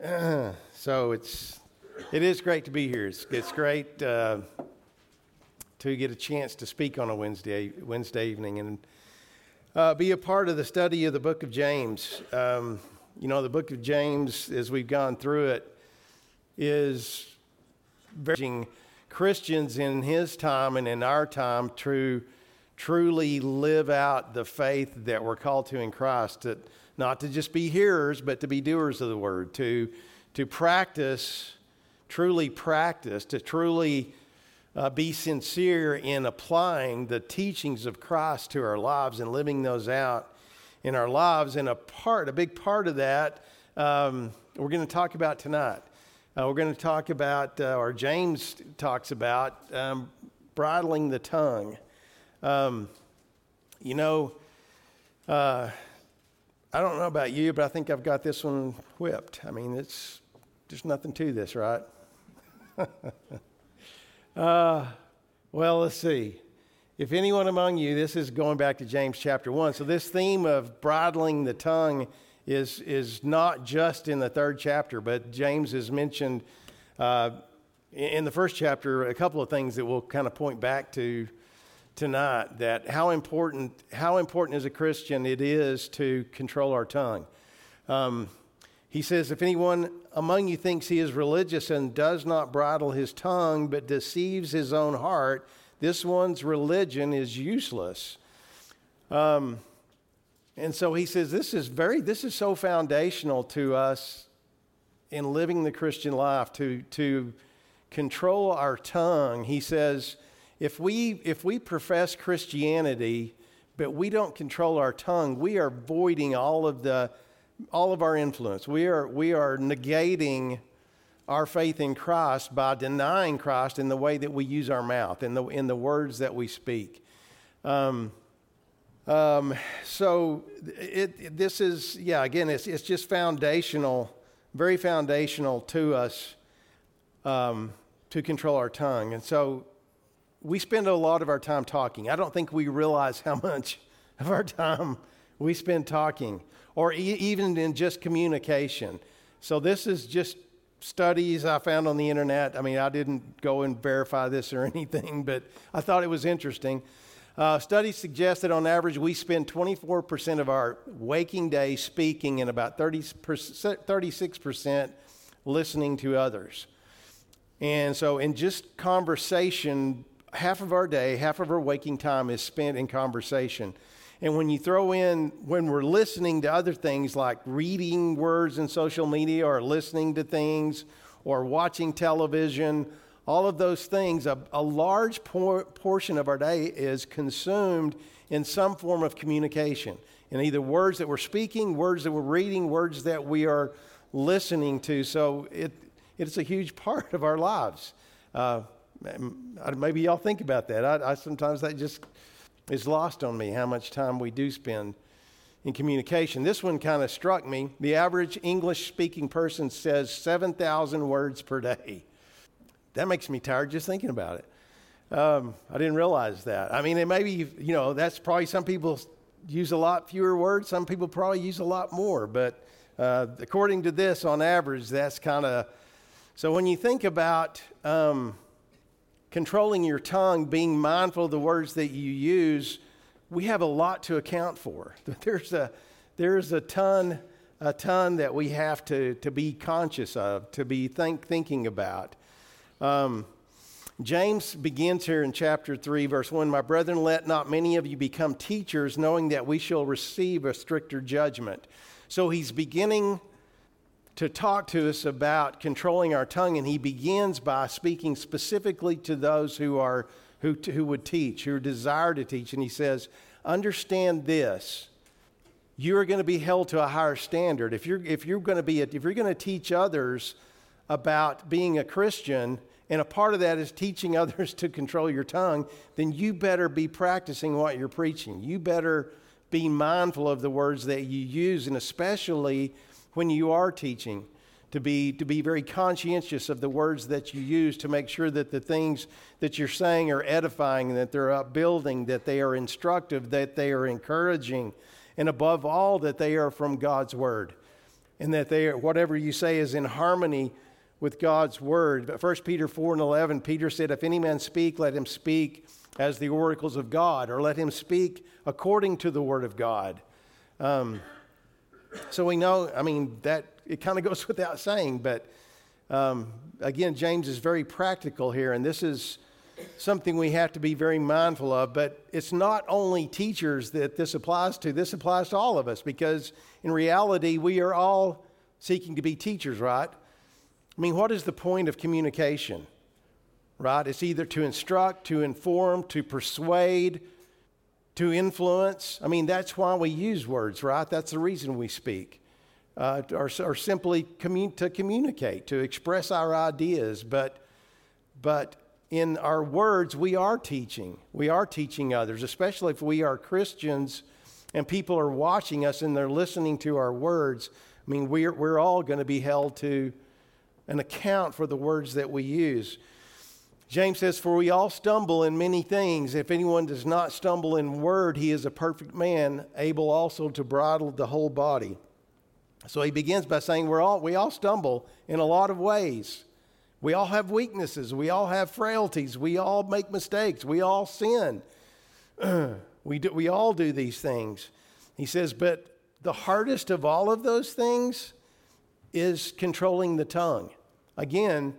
So it is great to be here. It's great to get a chance to speak on a Wednesday evening and be a part of the study of the book of James. The book of James, as we've gone through it, is encouraging Christians in his time and in our time to truly live out the faith that we're called to in Christ, that not to just be hearers, but to be doers of the word, to practice, to truly be sincere in applying the teachings of Christ to our lives and living those out in our lives. And a big part of that, we're going to talk about tonight. We're going to talk about, or James talks about, bridling the tongue. I don't know about you, but I think I've got this one whipped. I mean, there's nothing to this, right? Well, let's see. If anyone among you, this is going back to James chapter 1. So this theme of bridling the tongue is not just in the third chapter, but James is mentioned in the first chapter, a couple of things that we'll kind of point back to tonight, that how important as a Christian it is to control our tongue. He says, if anyone among you thinks he is religious and does not bridle his tongue but deceives his own heart, this one's religion is useless. And so he says, this is so foundational to us in living the Christian life, to control our tongue. He says, if we profess Christianity, but we don't control our tongue, we are voiding all of our influence. We are negating our faith in Christ by denying Christ in the way that we use our mouth, in the words that we speak. So it's just foundational, very foundational to us, to control our tongue. And so we spend a lot of our time talking. I don't think we realize how much of our time we spend talking, or even in just communication. So this is just studies I found on the internet. I mean, I didn't go and verify this or anything, but I thought it was interesting. Studies suggest that on average, we spend 24% of our waking day speaking and about 36% listening to others. And so in just conversation, half of our day, half of our waking time is spent in conversation. And when you throw in, when we're listening to other things like reading words in social media or listening to things or watching television, all of those things, a large portion of our day is consumed in some form of communication, in either words that we're speaking, words that we're reading, words that we are listening to. So it's a huge part of our lives. Maybe y'all think about that. I sometimes that just is lost on me, how much time we do spend in communication. This one kind of struck me. The average English-speaking person says 7,000 words per day. That makes me tired just thinking about it. I didn't realize that. I mean, it may be, that's probably, some people use a lot fewer words. Some people probably use a lot more. But according to this, on average, that's kind of... So when you think about controlling your tongue, being mindful of the words that you use, we have a lot to account for. There's a ton that we have to be conscious of, to be thinking about. James begins here in chapter 3, verse 1, "My brethren, let not many of you become teachers, knowing that we shall receive a stricter judgment." So he's beginning to talk to us about controlling our tongue, and he begins by speaking specifically to those who would teach, who desire to teach. And he says, understand this, you are going to be held to a higher standard. If you're going to teach others about being a Christian, and a part of that is teaching others to control your tongue, then you better be practicing what you're preaching. You better be mindful of the words that you use, and especially when you are teaching, to be very conscientious of the words that you use, to make sure that the things that you're saying are edifying, that they're upbuilding, that they are instructive, that they are encouraging, and above all, that they are from God's word. and that they are, whatever you say is in harmony with God's word. But 1 Peter 4:11, Peter said, if any man speak, let him speak as the oracles of God, or let him speak according to the word of God. So we know, I mean, that it kind of goes without saying, but again, James is very practical here, and this is something we have to be very mindful of. But it's not only teachers that this applies to. This applies to all of us, because in reality, we are all seeking to be teachers, right? I mean, what is the point of communication, right? It's either to instruct, to inform, to persuade, to influence. I mean, that's why we use words, right? That's the reason we speak, or simply to communicate, to express our ideas. But in our words, we are teaching. We are teaching others, especially if we are Christians and people are watching us and they're listening to our words. I mean, we're all going to be held to an account for the words that we use. James says, for we all stumble in many things. If anyone does not stumble in word, he is a perfect man, able also to bridle the whole body. So he begins by saying we all stumble in a lot of ways. We all have weaknesses. We all have frailties. We all make mistakes. We all sin. We all do these things. He says, but the hardest of all of those things is controlling the tongue. Again,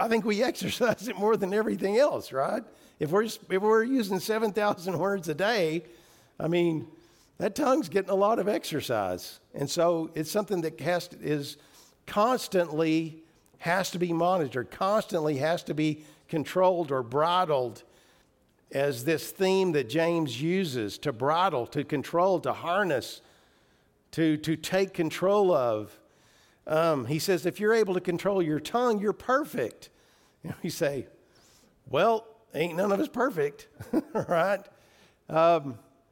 I think we exercise it more than everything else, right? If we're using 7,000 words a day, I mean, that tongue's getting a lot of exercise. And so it's something that has to be monitored, constantly has to be controlled or bridled, as this theme that James uses, to bridle, to control, to harness, to take control of. He says, if you're able to control your tongue, you're perfect. You know, you say, well, ain't none of us perfect, right?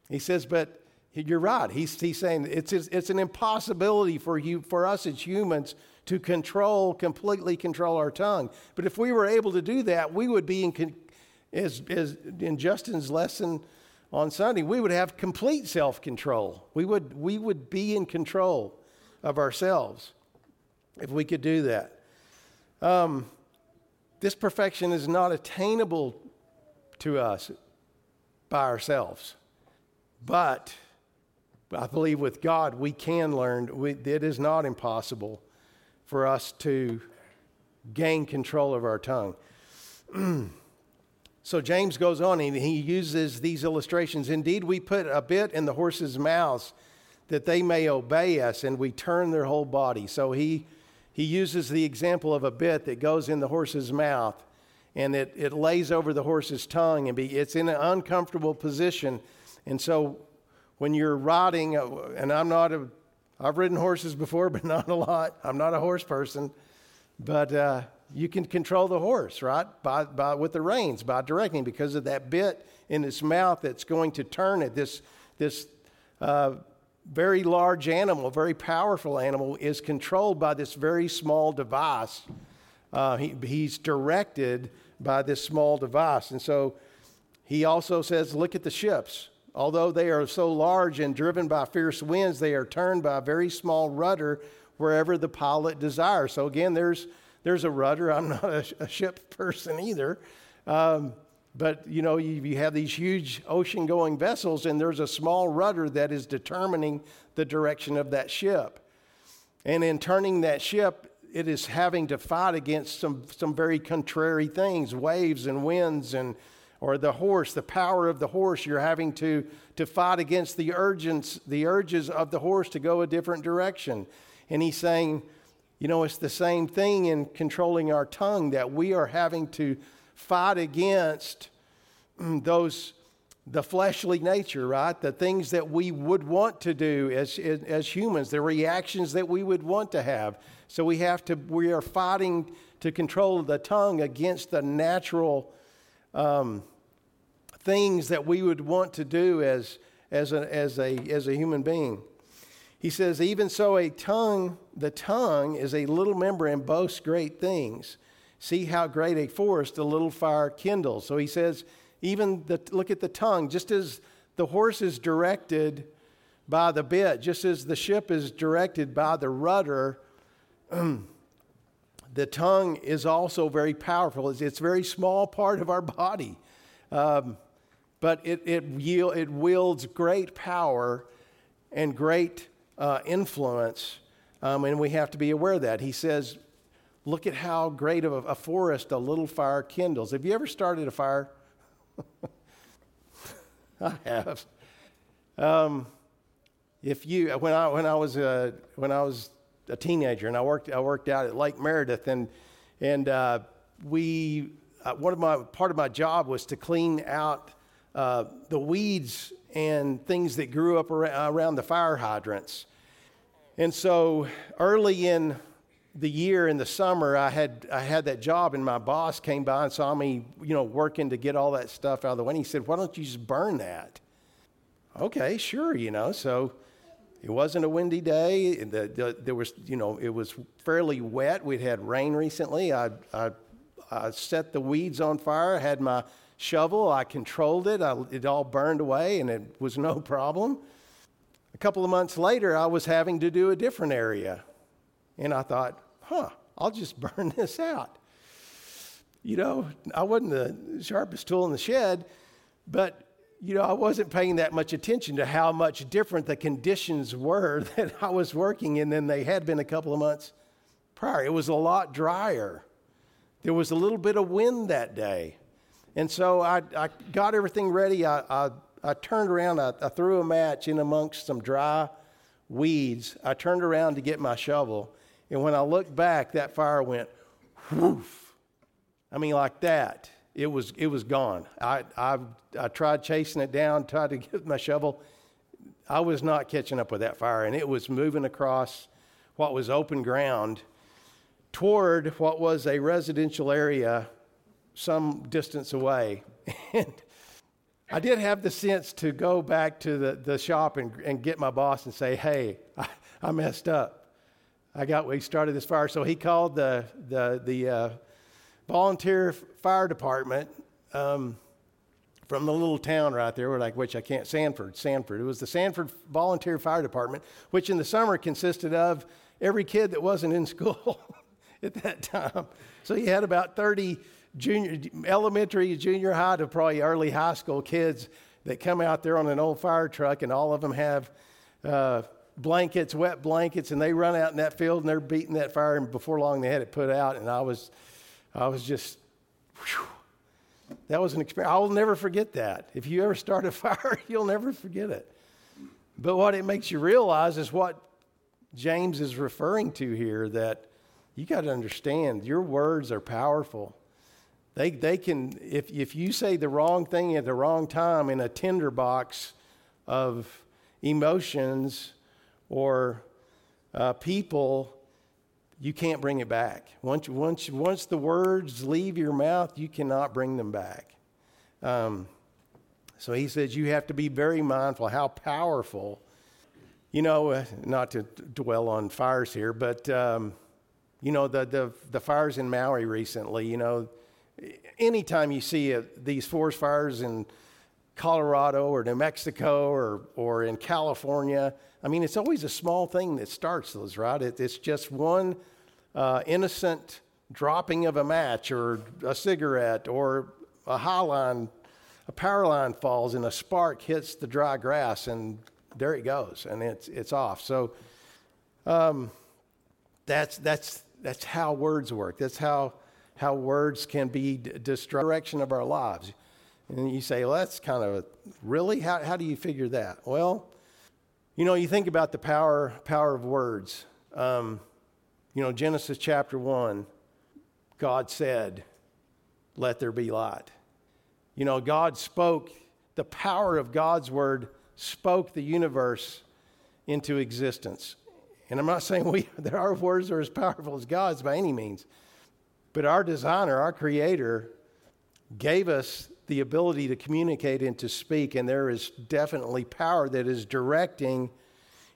He says, but you're right. He's saying it's an impossibility for us as humans to completely control our tongue. But if we were able to do that, we would be as in Justin's lesson on Sunday, we would have complete self-control. We would be in control of ourselves if we could do that. This perfection is not attainable to us by ourselves, but I believe with God we can learn. It is not impossible for us to gain control of our tongue. So James goes on and he uses these illustrations. Indeed, we put a bit in the horses' mouths that they may obey us, and we turn their whole body. So he uses the example of a bit that goes in the horse's mouth, and it lays over the horse's tongue, and it's in an uncomfortable position. And so when you're riding, and I've ridden horses before, but not a lot. I'm not a horse person, but you can control the horse, right? By with the reins, by directing, because of that bit in its mouth that's going to turn it. This very large animal, very powerful animal, is controlled by this very small device. He's directed by this small device, and so he also says, "Look at the ships. Although they are so large and driven by fierce winds, they are turned by a very small rudder wherever the pilot desires." So again, there's a rudder. I'm not a ship person either, but you know, you have these huge ocean-going vessels, and there's a small rudder that is determining the direction of that ship. And in turning that ship, it is having to fight against some very contrary things, waves and winds, or the horse, the power of the horse. You're having to fight against the urges of the horse to go a different direction. And he's saying, you know, it's the same thing in controlling our tongue, that we are having to fight against the fleshly nature, right? The things that we would want to do as humans, the reactions that we would want to have. So we are fighting to control the tongue against the natural things that we would want to do as a human being. He says, even so, the tongue is a little member and boasts great things. See how great a forest a little fire kindles. So he says, look at the tongue. Just as the horse is directed by the bit, just as the ship is directed by the rudder. The tongue is also very powerful. It's a very small part of our body, but it wields great power and great influence, and we have to be aware of that. He says, look at how great of a forest a little fire kindles. Have you ever started a fire? I have. When I was a teenager, and I worked out at Lake Meredith, and we part of my job was to clean out the weeds and things that grew up around the fire hydrants. And so early in the year, in the summer, I had that job, and my boss came by and saw me, working to get all that stuff out of the way. And he said, "Why don't you just burn that?" Okay, sure, so. It wasn't a windy day. There was, it was fairly wet. We'd had rain recently. I set the weeds on fire. I had my shovel. I controlled it. It all burned away, and it was no problem. A couple of months later, I was having to do a different area, and I thought, I'll just burn this out. I wasn't the sharpest tool in the shed, but I wasn't paying that much attention to how much different the conditions were that I was working in than they had been a couple of months prior. It was a lot drier. There was a little bit of wind that day. And so I got everything ready. I turned around. I threw a match in amongst some dry weeds. I turned around to get my shovel. And when I looked back, that fire went whoof. I mean, like that. It was gone. I tried chasing it down, tried to get my shovel. I was not catching up with that fire, and it was moving across what was open ground toward what was a residential area some distance away. And I did have the sense to go back to the shop and get my boss and say, "Hey, I messed up. We started this fire." So he called the volunteer fire department from the little town right there, Sanford. It was the Sanford Volunteer Fire Department, which in the summer consisted of every kid that wasn't in school at that time. So you had about 30 elementary, junior high to probably early high school kids that come out there on an old fire truck, and all of them have wet blankets, and they run out in that field, and they're beating that fire, and before long they had it put out, and I was just, that was an experience. I will never forget that. If you ever start a fire, you'll never forget it. But what it makes you realize is what James is referring to here, that you got to understand your words are powerful. They can, if you say the wrong thing at the wrong time in a tinderbox of emotions or people, you can't bring it back. Once the words leave your mouth, you cannot bring them back. So he says you have to be very mindful how powerful. Not to dwell on fires here, but the fires in Maui recently. Anytime you see these forest fires in Colorado or New Mexico or in California, it's always a small thing that starts those, right? It's just one innocent dropping of a match or a cigarette or a power line falls and a spark hits the dry grass, and there it goes, and it's off. So that's how words work. That's how words can be direction of our lives. And you say, well, that's kind of really? How do you figure that? Well, you think about the power of words. Genesis chapter 1, God said, "Let there be light." God spoke, the power of God's word spoke the universe into existence. And I'm not saying that our words are as powerful as God's by any means. But our designer, our creator, gave us the ability to communicate and to speak, and there is definitely power that is directing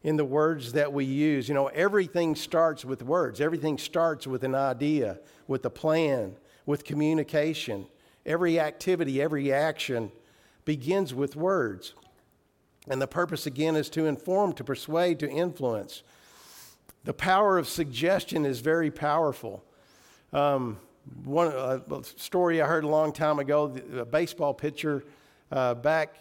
in the words that we use. Everything starts with words. Everything starts with an idea, with a plan, with communication. Every activity, every action begins with words. And the purpose, again, is to inform, to persuade, to influence. The power of suggestion is very powerful. One story I heard a long time ago, a baseball pitcher back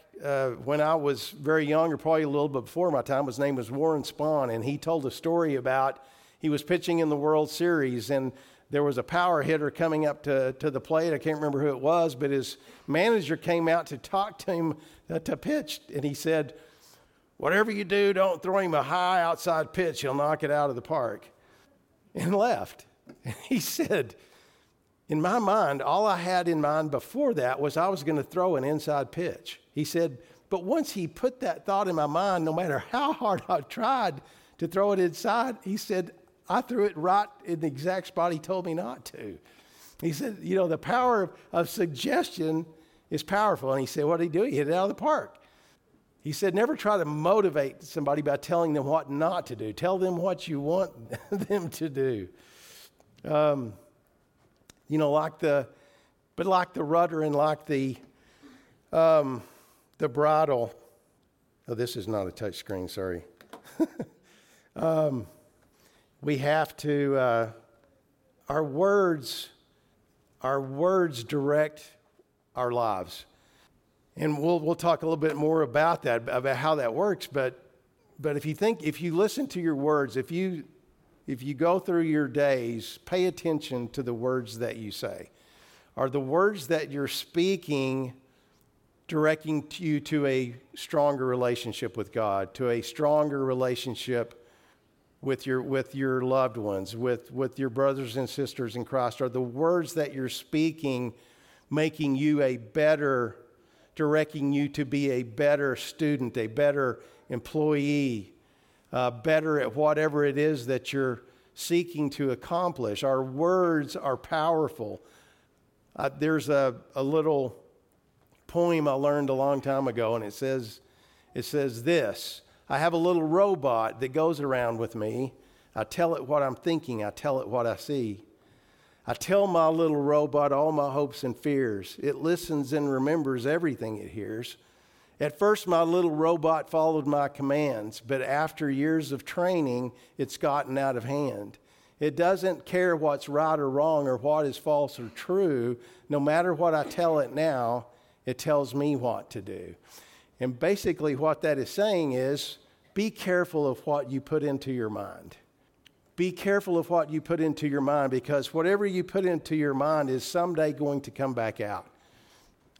when I was very young, or probably a little bit before my time, his name was Warren Spahn, and he told a story about he was pitching in the World Series, and there was a power hitter coming up to the plate. I can't remember who it was, but his manager came out to talk to him to pitch, and he said, "Whatever you do, don't throw him a high outside pitch. He'll knock it out of the park," and left. And he said, "In my mind, all I had in mind before that was I was going to throw an inside pitch." He said, but once he put that thought in my mind, no matter how hard I tried to throw it inside, he said, I threw it right in the exact spot he told me not to. He said, you know, the power of suggestion is powerful. And he said, what did he do? He hit it out of the park. He said, never try to motivate somebody by telling them what not to do. Tell them what you want them to do. Like the rudder and like the bridle. Oh, this is not a touch screen, sorry. We have to, our words direct our lives. And we'll talk a little bit more about that, about how that works. But if you listen to your words, if you go through your days, pay attention to the words that you say. Are the words that you're speaking directing you to a stronger relationship with God, to a stronger relationship with your loved ones, with your brothers and sisters in Christ? Are the words that you're speaking making you directing you to be a better student, a better employee, better at whatever it is that you're seeking to accomplish? Our words are powerful. There's a little poem I learned a long time ago, and it says this: I have a little robot that goes around with me. I tell it what I'm thinking. I tell it what I see. I tell my little robot all my hopes and fears. It listens and remembers everything it hears. At first, my little robot followed my commands, but after years of training, it's gotten out of hand. It doesn't care what's right or wrong or what is false or true. No matter what I tell it now, it tells me what to do. And basically what that is saying is, be careful of what you put into your mind. Be careful of what you put into your mind, because whatever you put into your mind is someday going to come back out.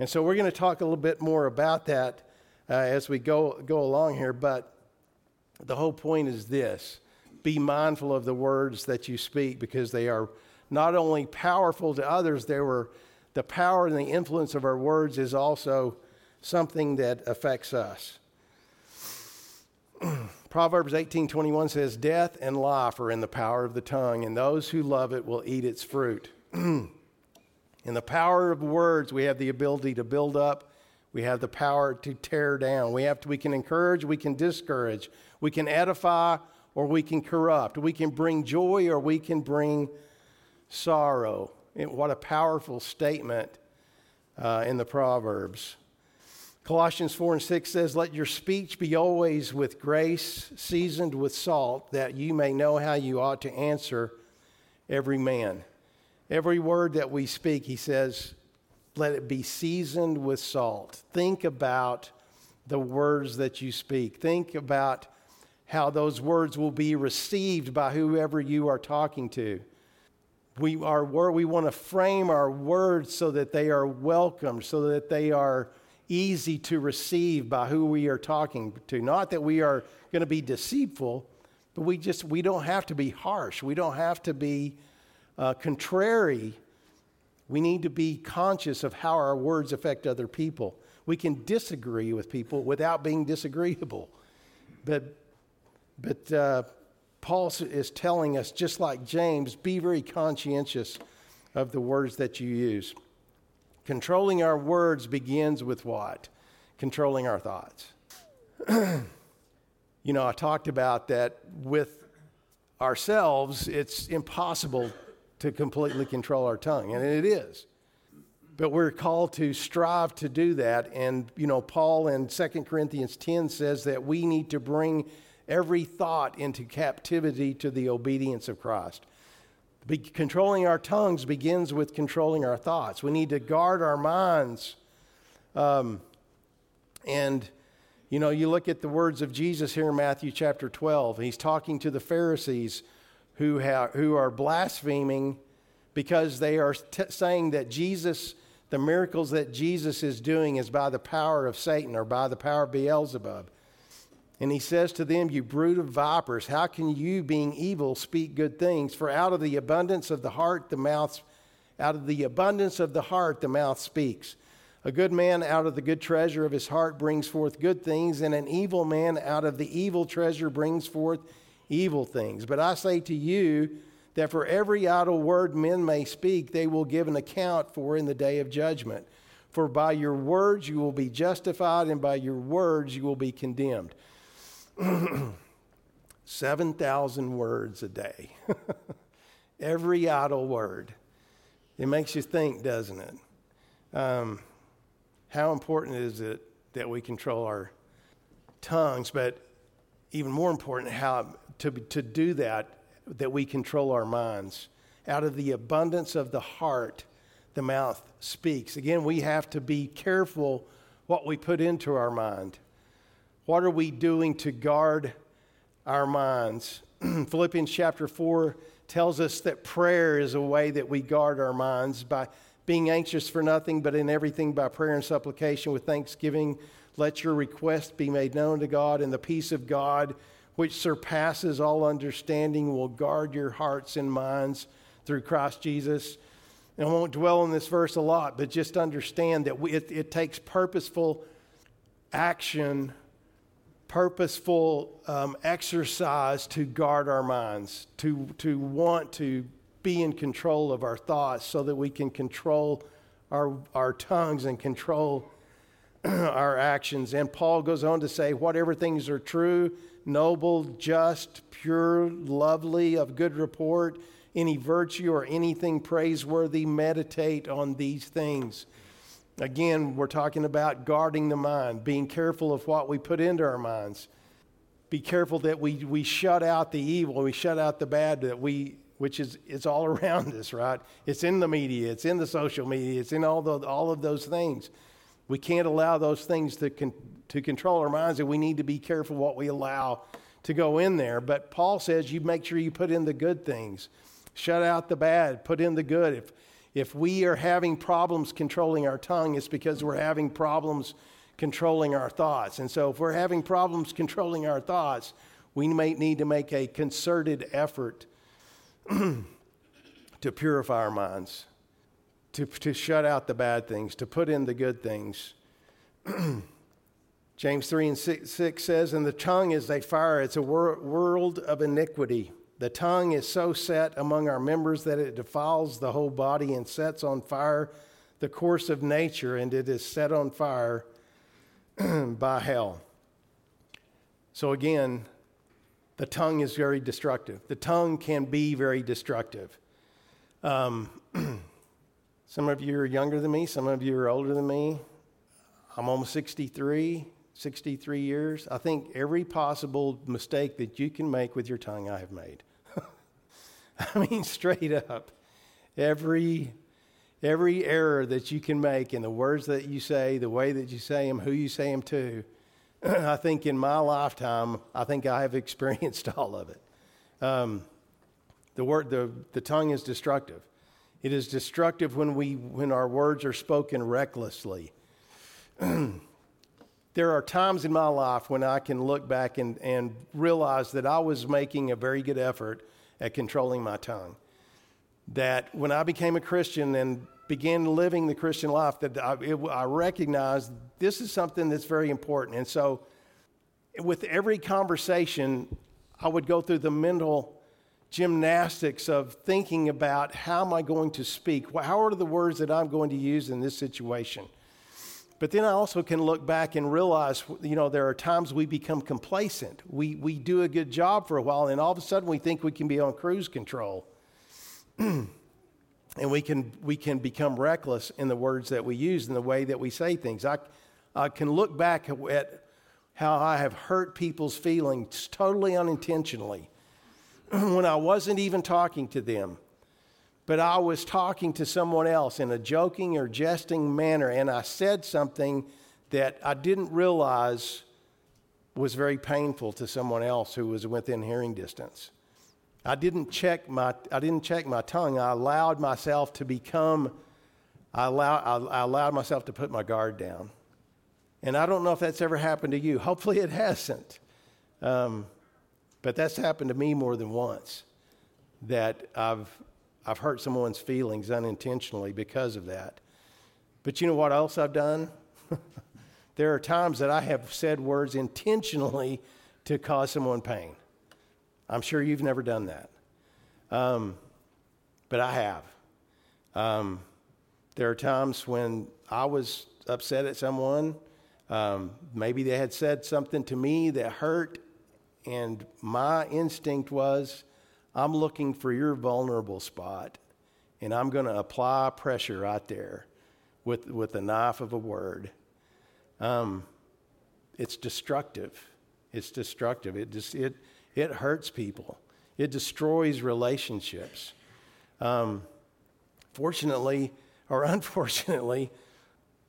And so we're going to talk a little bit more about that as we go along here, but the whole point is this: be mindful of the words that you speak, because they are not only powerful to others, the power and the influence of our words is also something that affects us. Proverbs 18:21 says, "Death and life are in the power of the tongue, and those who love it will eat its fruit." In the power of words, we have the ability to build up. We have the power to tear down. We can encourage, we can discourage. We can edify, or we can corrupt. We can bring joy, or we can bring sorrow. And what a powerful statement in the Proverbs. Colossians 4:6 says, "Let your speech be always with grace, seasoned with salt, that you may know how you ought to answer every man." Every word that we speak, he says, let it be seasoned with salt. Think about the words that you speak. Think about how those words will be received by whoever you are talking to. We want to frame our words so that they are welcomed, so that they are easy to receive by who we are talking to. Not that we are going to be deceitful, but we don't have to be harsh. We don't have to be contrary. We need to be conscious of how our words affect other people. We can disagree with people without being disagreeable. But Paul is telling us, just like James, be very conscientious of the words that you use. Controlling our words begins with what? Controlling our thoughts. I talked about that with ourselves. It's impossible to completely control our tongue, and it is. But we're called to strive to do that. And, you know, Paul in 2 Corinthians 10 says that we need to bring every thought into captivity to the obedience of Christ. Controlling our tongues begins with controlling our thoughts. We need to guard our minds. And, you know, you look at the words of Jesus here in Matthew chapter 12. He's talking to the Pharisees who are blaspheming because they are saying that Jesus, the miracles that Jesus is doing is by the power of Satan or by the power of Beelzebub. And he says to them, "You brood of vipers, how can you, being evil, speak good things? For out of the abundance of the heart, the mouth, speaks. A good man out of the good treasure of his heart brings forth good things, and an evil man out of the evil treasure brings forth evil things. But I say to you that for every idle word men may speak, they will give an account for in the day of judgment. For by your words you will be justified, and by your words you will be condemned." 7,000 words a day. Every idle word. It makes you think, doesn't it? How important is it that we control our tongues, but even more important, how to do that we control our minds. Out of the abundance of the heart, the mouth speaks. Again, we have to be careful what we put into our mind. What are we doing to guard our minds? Philippians chapter 4 tells us that prayer is a way that we guard our minds, by being anxious for nothing, but in everything by prayer and supplication with thanksgiving, let your request be made known to God, and the peace of God, which surpasses all understanding, will guard your hearts and minds through Christ Jesus. And I won't dwell on this verse a lot, but just understand that it takes purposeful action, purposeful exercise to guard our minds, to want to be in control of our thoughts so that we can control our tongues and control our actions. And Paul goes on to say, whatever things are true, noble, just, pure, lovely, of good report, any virtue or anything praiseworthy, meditate on these things. Again, we're talking about guarding the mind, being careful of what we put into our minds. Be careful that we shut out the evil, we shut out the bad, it's all around us, right? It's in the media, it's in the social media, it's in all of those things. We can't allow those things to control our minds, and we need to be careful what we allow to go in there. But Paul says you make sure you put in the good things. Shut out the bad, put in the good. If we are having problems controlling our tongue, it's because we're having problems controlling our thoughts. And so if we're having problems controlling our thoughts, we may need to make a concerted effort to purify our minds, to shut out the bad things, to put in the good things. James 3:6 says, "And the tongue is a fire, it's a world of iniquity. The tongue is so set among our members that it defiles the whole body and sets on fire the course of nature, and it is set on fire by hell." So again, the tongue is very destructive. The tongue can be very destructive. Some of you are younger than me. Some of you are older than me. I'm almost 63 years. I think every possible mistake that you can make with your tongue, I have made. I mean, straight up. Every error that you can make in the words that you say, the way that you say them, who you say them to, I think in my lifetime, I think I have experienced all of it. The tongue is destructive. It is destructive when our words are spoken recklessly. There are times in my life when I can look back and realize that I was making a very good effort at controlling my tongue. That when I became a Christian and began living the Christian life, that I recognized this is something that's very important. And so with every conversation, I would go through the mental gymnastics of thinking about how am I going to speak? How are the words that I'm going to use in this situation? But then I also can look back and realize, you know, there are times we become complacent. We do a good job for a while, and all of a sudden we think we can be on cruise control. And we can become reckless in the words that we use and the way that we say things. I can look back at how I have hurt people's feelings totally unintentionally when I wasn't even talking to them. But I was talking to someone else in a joking or jesting manner, and I said something that I didn't realize was very painful to someone else who was within hearing distance. I didn't check my tongue. I allowed myself to put my guard down. And I don't know if that's ever happened to you. Hopefully it hasn't. But that's happened to me more than once, that I've hurt someone's feelings unintentionally because of that. But you know what else I've done? There are times that I have said words intentionally to cause someone pain. I'm sure you've never done that. But I have. There are times when I was upset at someone. Maybe they had said something to me that hurt, and my instinct was, I'm looking for your vulnerable spot, and I'm going to apply pressure right there with the knife of a word. It's destructive. It hurts people. It destroys relationships. Fortunately or unfortunately,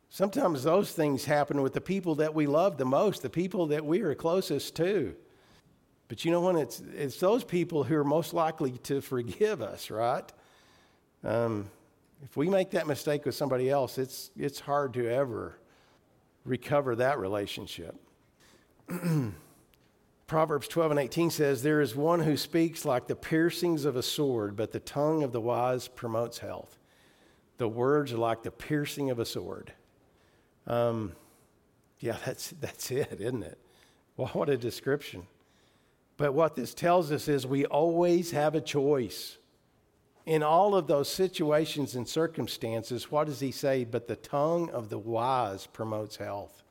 sometimes those things happen with the people that we love the most, the people that we are closest to. But you know what? It's those people who are most likely to forgive us, right? If we make that mistake with somebody else, it's hard to ever recover that relationship. Proverbs 12:18 says, there is one who speaks like the piercings of a sword, but the tongue of the wise promotes health. The words are like the piercing of a sword. That's it, isn't it? Well, what a description. But what this tells us is we always have a choice. In all of those situations and circumstances, what does he say? But the tongue of the wise promotes health.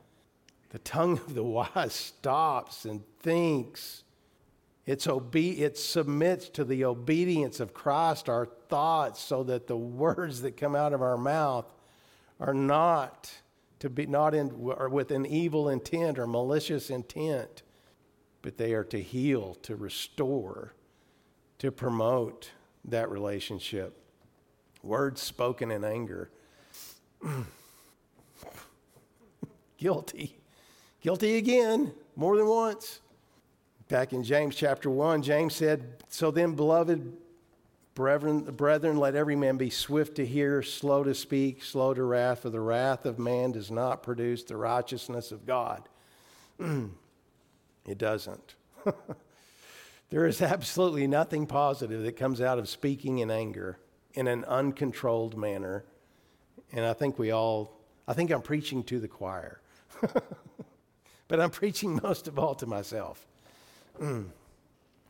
The tongue of the wise stops and thinks. It submits to the obedience of Christ, our thoughts, so that the words that come out of our mouth are not with an evil intent or malicious intent, but they are to heal, to restore, to promote that relationship. Words spoken in anger. Guilty. Guilty again, more than once. Back in James chapter 1, James said, so then, beloved brethren, let every man be swift to hear, slow to speak, slow to wrath, for the wrath of man does not produce the righteousness of God. It doesn't. There is absolutely nothing positive that comes out of speaking in anger in an uncontrolled manner. And I think I'm preaching to the choir. But I'm preaching most of all to myself.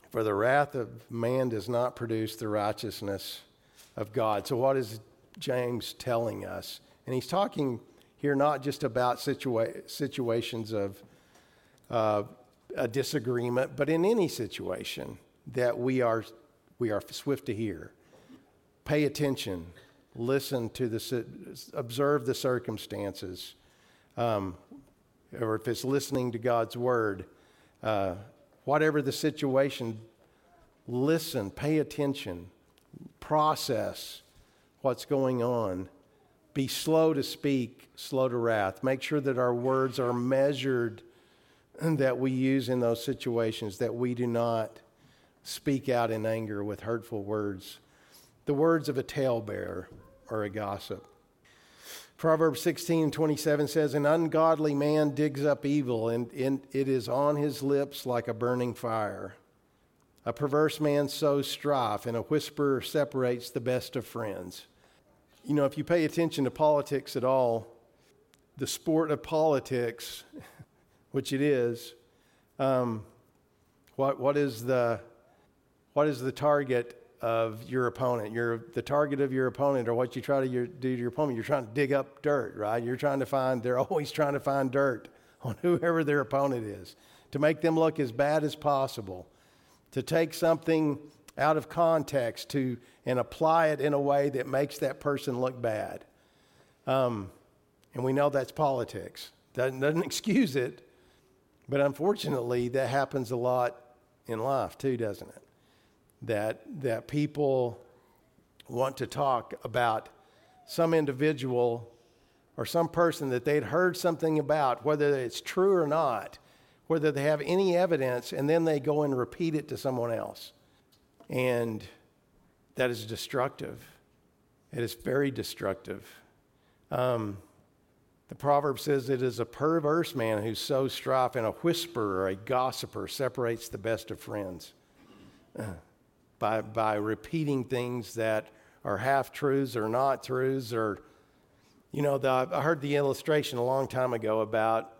For the wrath of man does not produce the righteousness of God. So what is James telling us? And he's talking here not just about situations of a disagreement, but in any situation that we are swift to hear. Pay attention. Listen to observe the circumstances. Or if it's listening to God's word, whatever the situation, listen, pay attention, process what's going on. Be slow to speak, slow to wrath. Make sure that our words are measured and that we use in those situations, that we do not speak out in anger with hurtful words. The words of a talebearer or a gossip. Proverbs 16:27 says, an ungodly man digs up evil, and it is on his lips like a burning fire. A perverse man sows strife, and a whisperer separates the best of friends. You know, if you pay attention to politics at all, the sport of politics, which it is, what is the target of your opponent? The target of your opponent, or what you try to do to your opponent, you're trying to dig up dirt, right? They're always trying to find dirt on whoever their opponent is to make them look as bad as possible, to take something out of context to and apply it in a way that makes that person look bad. And we know that's politics. Doesn't excuse it, but unfortunately that happens a lot in life too, doesn't it? That people want to talk about some individual or some person that they'd heard something about, whether it's true or not, whether they have any evidence, and then they go and repeat it to someone else. And that is destructive. It is very destructive. The proverb says it is a perverse man who sows strife, and a whisperer or a gossiper separates the best of friends by repeating things that are half-truths or not-truths. Or, you know, I heard the illustration a long time ago about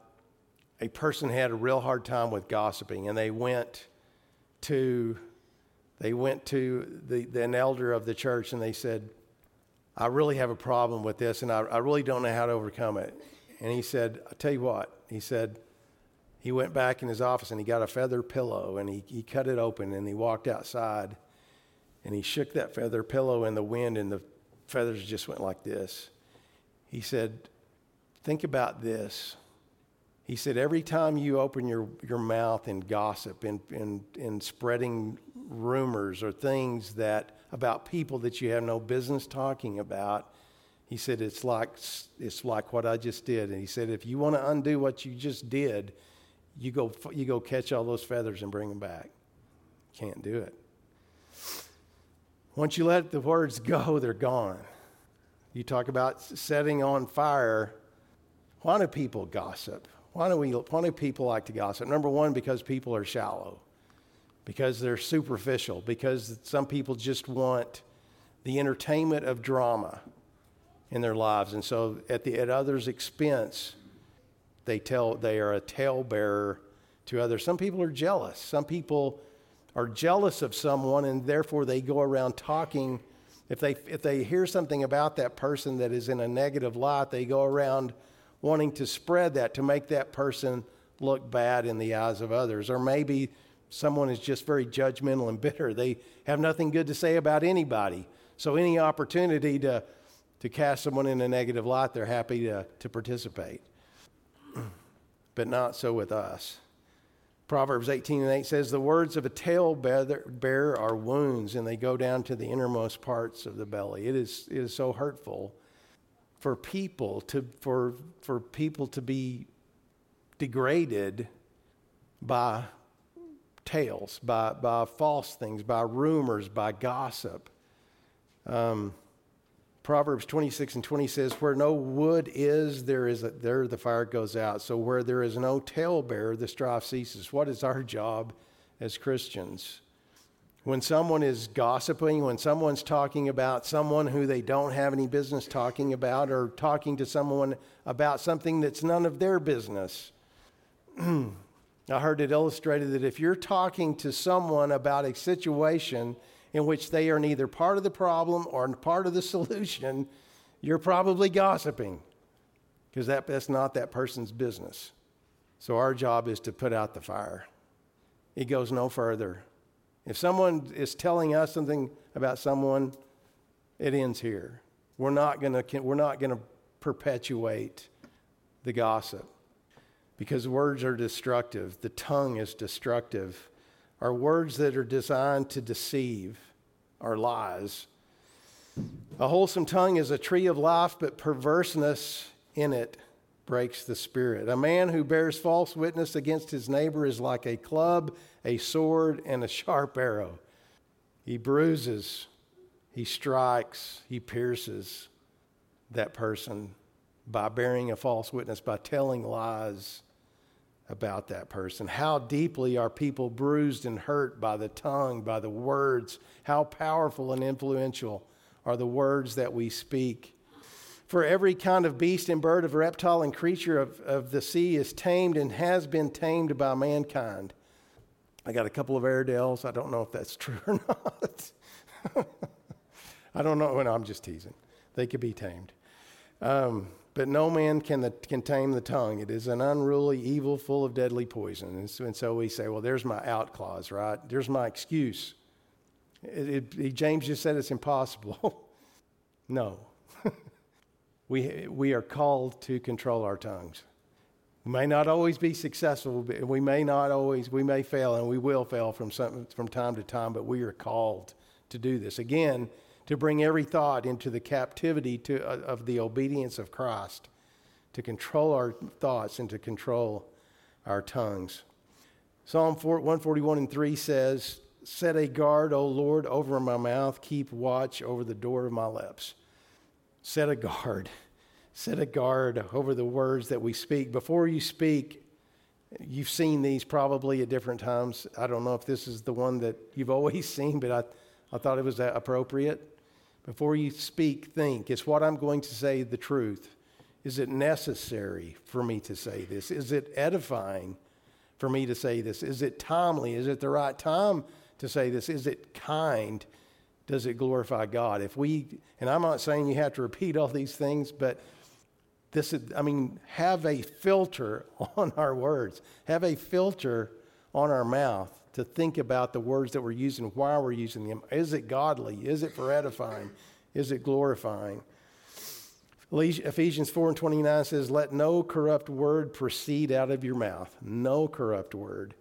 a person had a real hard time with gossiping, and they went to an elder of the church, and they said, I really have a problem with this, and I really don't know how to overcome it. And he said, I'll tell you what. He said he went back in his office, and he got a feather pillow, and he cut it open, and he walked outside, and he shook that feather pillow in the wind, and the feathers just went like this. He said, think about this. He said, every time you open your mouth in gossip and spreading rumors or things about people that you have no business talking about, he said, it's like what I just did. And he said, if you want to undo what you just did, you go catch all those feathers and bring them back. Can't do it. Once you let the words go, they're gone. You talk about setting on fire. Why do people gossip? Why do people like to gossip? Number one, because people are shallow, because they're superficial, because some people just want the entertainment of drama in their lives. And so at others' expense, they are a talebearer to others. Some people are jealous. Some people are jealous of someone, and therefore they go around talking. If they hear something about that person that is in a negative light, they go around wanting to spread that to make that person look bad in the eyes of others. Or maybe someone is just very judgmental and bitter. They have nothing good to say about anybody. So any opportunity to cast someone in a negative light, they're happy to participate. But not so with us. Proverbs 18:8 says, the words of a talebearer are wounds, and they go down to the innermost parts of the belly. It is so hurtful for people to be degraded by tales, by false things, by rumors, by gossip. Proverbs 26:20 says, where no wood is, there the fire goes out. So where there is no talebearer, the strife ceases. What is our job as Christians? When someone is gossiping, when someone's talking about someone who they don't have any business talking about, or talking to someone about something that's none of their business. I heard it illustrated that if you're talking to someone about a situation in which they are neither part of the problem or part of the solution, you're probably gossiping, because that's not that person's business. So our job is to put out the fire. It goes no further. If someone is telling us something about someone, it ends here. We're not going to perpetuate the gossip, because words are destructive. The tongue is destructive. Our words that are designed to deceive are lies. A wholesome tongue is a tree of life, but perverseness in it breaks the spirit. A man who bears false witness against his neighbor is like a club, a sword, and a sharp arrow. He bruises, he strikes, he pierces that person by bearing a false witness, by telling lies about that person. How deeply are people bruised and hurt by the tongue, by the words? How powerful and influential are the words that we speak? For every kind of beast and bird, of reptile and creature of the sea is tamed and has been tamed by mankind. I got a couple of Airedales. I don't know if that's true or not. I don't know. No, I'm just teasing. They could be tamed. But no man can tame the tongue. It is an unruly evil full of deadly poison. And so we say, well, there's my out clause, right? There's my excuse. James just said it's impossible. No. We are called to control our tongues. We may not always be successful, but we may fail, and we will fail from time to time, but we are called to do this. Again, to bring every thought into the captivity of the obedience of Christ, to control our thoughts and to control our tongues. Psalm 141:3 says, "Set a guard, O Lord, over my mouth. Keep watch over the door of my lips." Set a guard. Set a guard over the words that we speak. Before you speak, you've seen these probably at different times. I don't know if this is the one that you've always seen, but I thought it was appropriate. Before you speak, think. Is what I'm going to say the truth? Is it necessary for me to say this? Is it edifying for me to say this? Is it timely? Is it the right time to say this? Is it kind? Does it glorify God? And I'm not saying you have to repeat all these things, but have a filter on our words. Have a filter on our mouth to think about the words that we're using, why we're using them. Is it godly? Is it for edifying? Is it glorifying? Ephesians 4:29 says, "Let no corrupt word proceed out of your mouth." No corrupt word.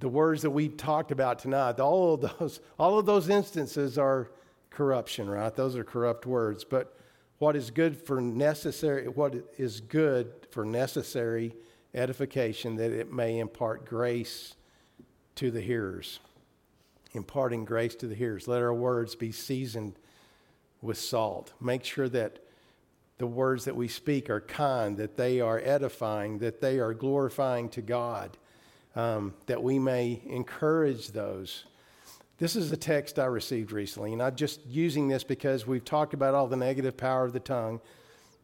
The words that we talked about tonight, all of those instances are corruption, right? Those are corrupt words. But what is good for necessary edification, that it may impart grace to the hearers. Imparting grace to the hearers. Let our words be seasoned with salt. Make sure that the words that we speak are kind, that they are edifying, that they are glorifying to God, that we may encourage those. This is a text I received recently, and I'm just using this because we've talked about all the negative power of the tongue.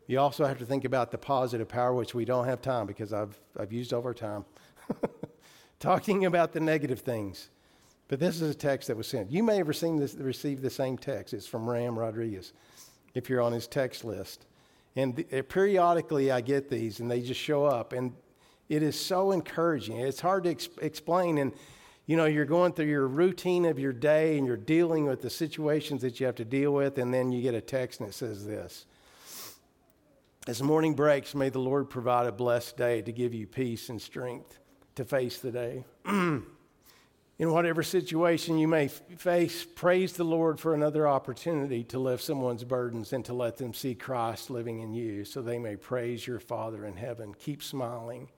You also have to think about the positive power, which we don't have time because I've used over time. Talking about the negative things. But this is a text that was sent. You may have received the same text. It's from Ram Rodriguez, if you're on his text list. And periodically I get these, and they just show up. And it is so encouraging. It's hard to explain. And, you're going through your routine of your day, and you're dealing with the situations that you have to deal with, and then you get a text, and it says this. "As morning breaks, may the Lord provide a blessed day to give you peace and strength to face the day. In whatever situation you may face, praise the Lord for another opportunity to lift someone's burdens and to let them see Christ living in you so they may praise your Father in heaven. Keep smiling.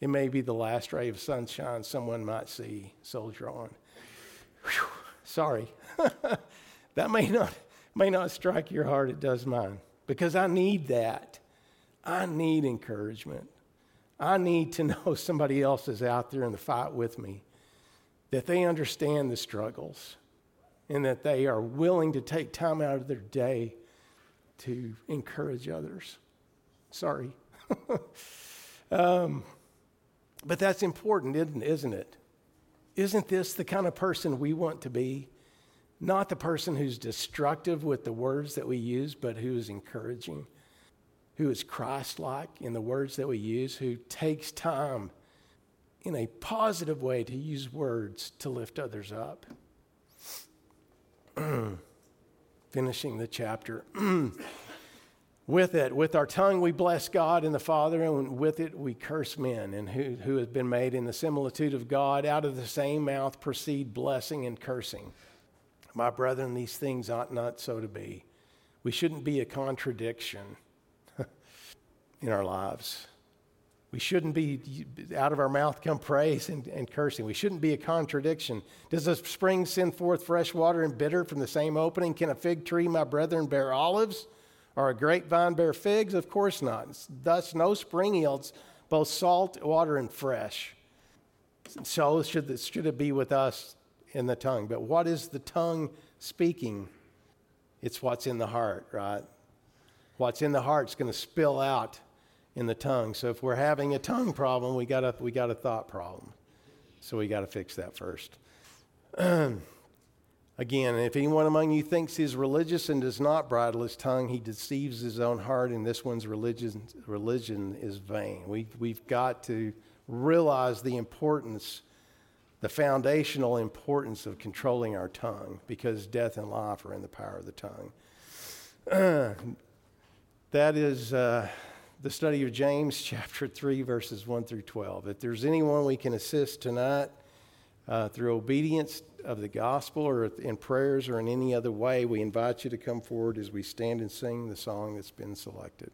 It may be the last ray of sunshine someone might see. Soldier on." Whew, sorry. That may not strike your heart. It does mine. Because I need that. I need encouragement. I need to know somebody else is out there in the fight with me, that they understand the struggles, and that they are willing to take time out of their day to encourage others. Sorry. But that's important, isn't it? Isn't this the kind of person we want to be? Not the person who's destructive with the words that we use, but who is encouraging, who is Christ-like in the words that we use, who takes time in a positive way to use words to lift others up. Finishing the chapter. With our tongue we bless God and the Father, and with it we curse men, and who have been made in the similitude of God. Out of the same mouth proceed blessing and cursing. My brethren, these things ought not so to be. We shouldn't be a contradiction in our lives. We shouldn't be, out of our mouth come praise and cursing. We shouldn't be a contradiction. Does a spring send forth fresh water and bitter from the same opening? Can a fig tree, my brethren, bear olives? Or a grapevine bear figs? Of course not. Thus, no spring yields both salt water and fresh. So should it be with us in the tongue. But what is the tongue speaking? It's what's in the heart, right? What's in the heart's going to spill out in the tongue. So if we're having a tongue problem, we got a thought problem. So we got to fix that first. Again, if anyone among you thinks he is religious and does not bridle his tongue, he deceives his own heart, and this one's religion is vain. We've got to realize the importance the foundational importance of controlling our tongue, because death and life are in the power of the tongue. That is the study of James chapter 3, verses 1 through 12. If there's anyone we can assist tonight through obedience of the gospel or in prayers or in any other way, we invite you to come forward as we stand and sing the song that's been selected.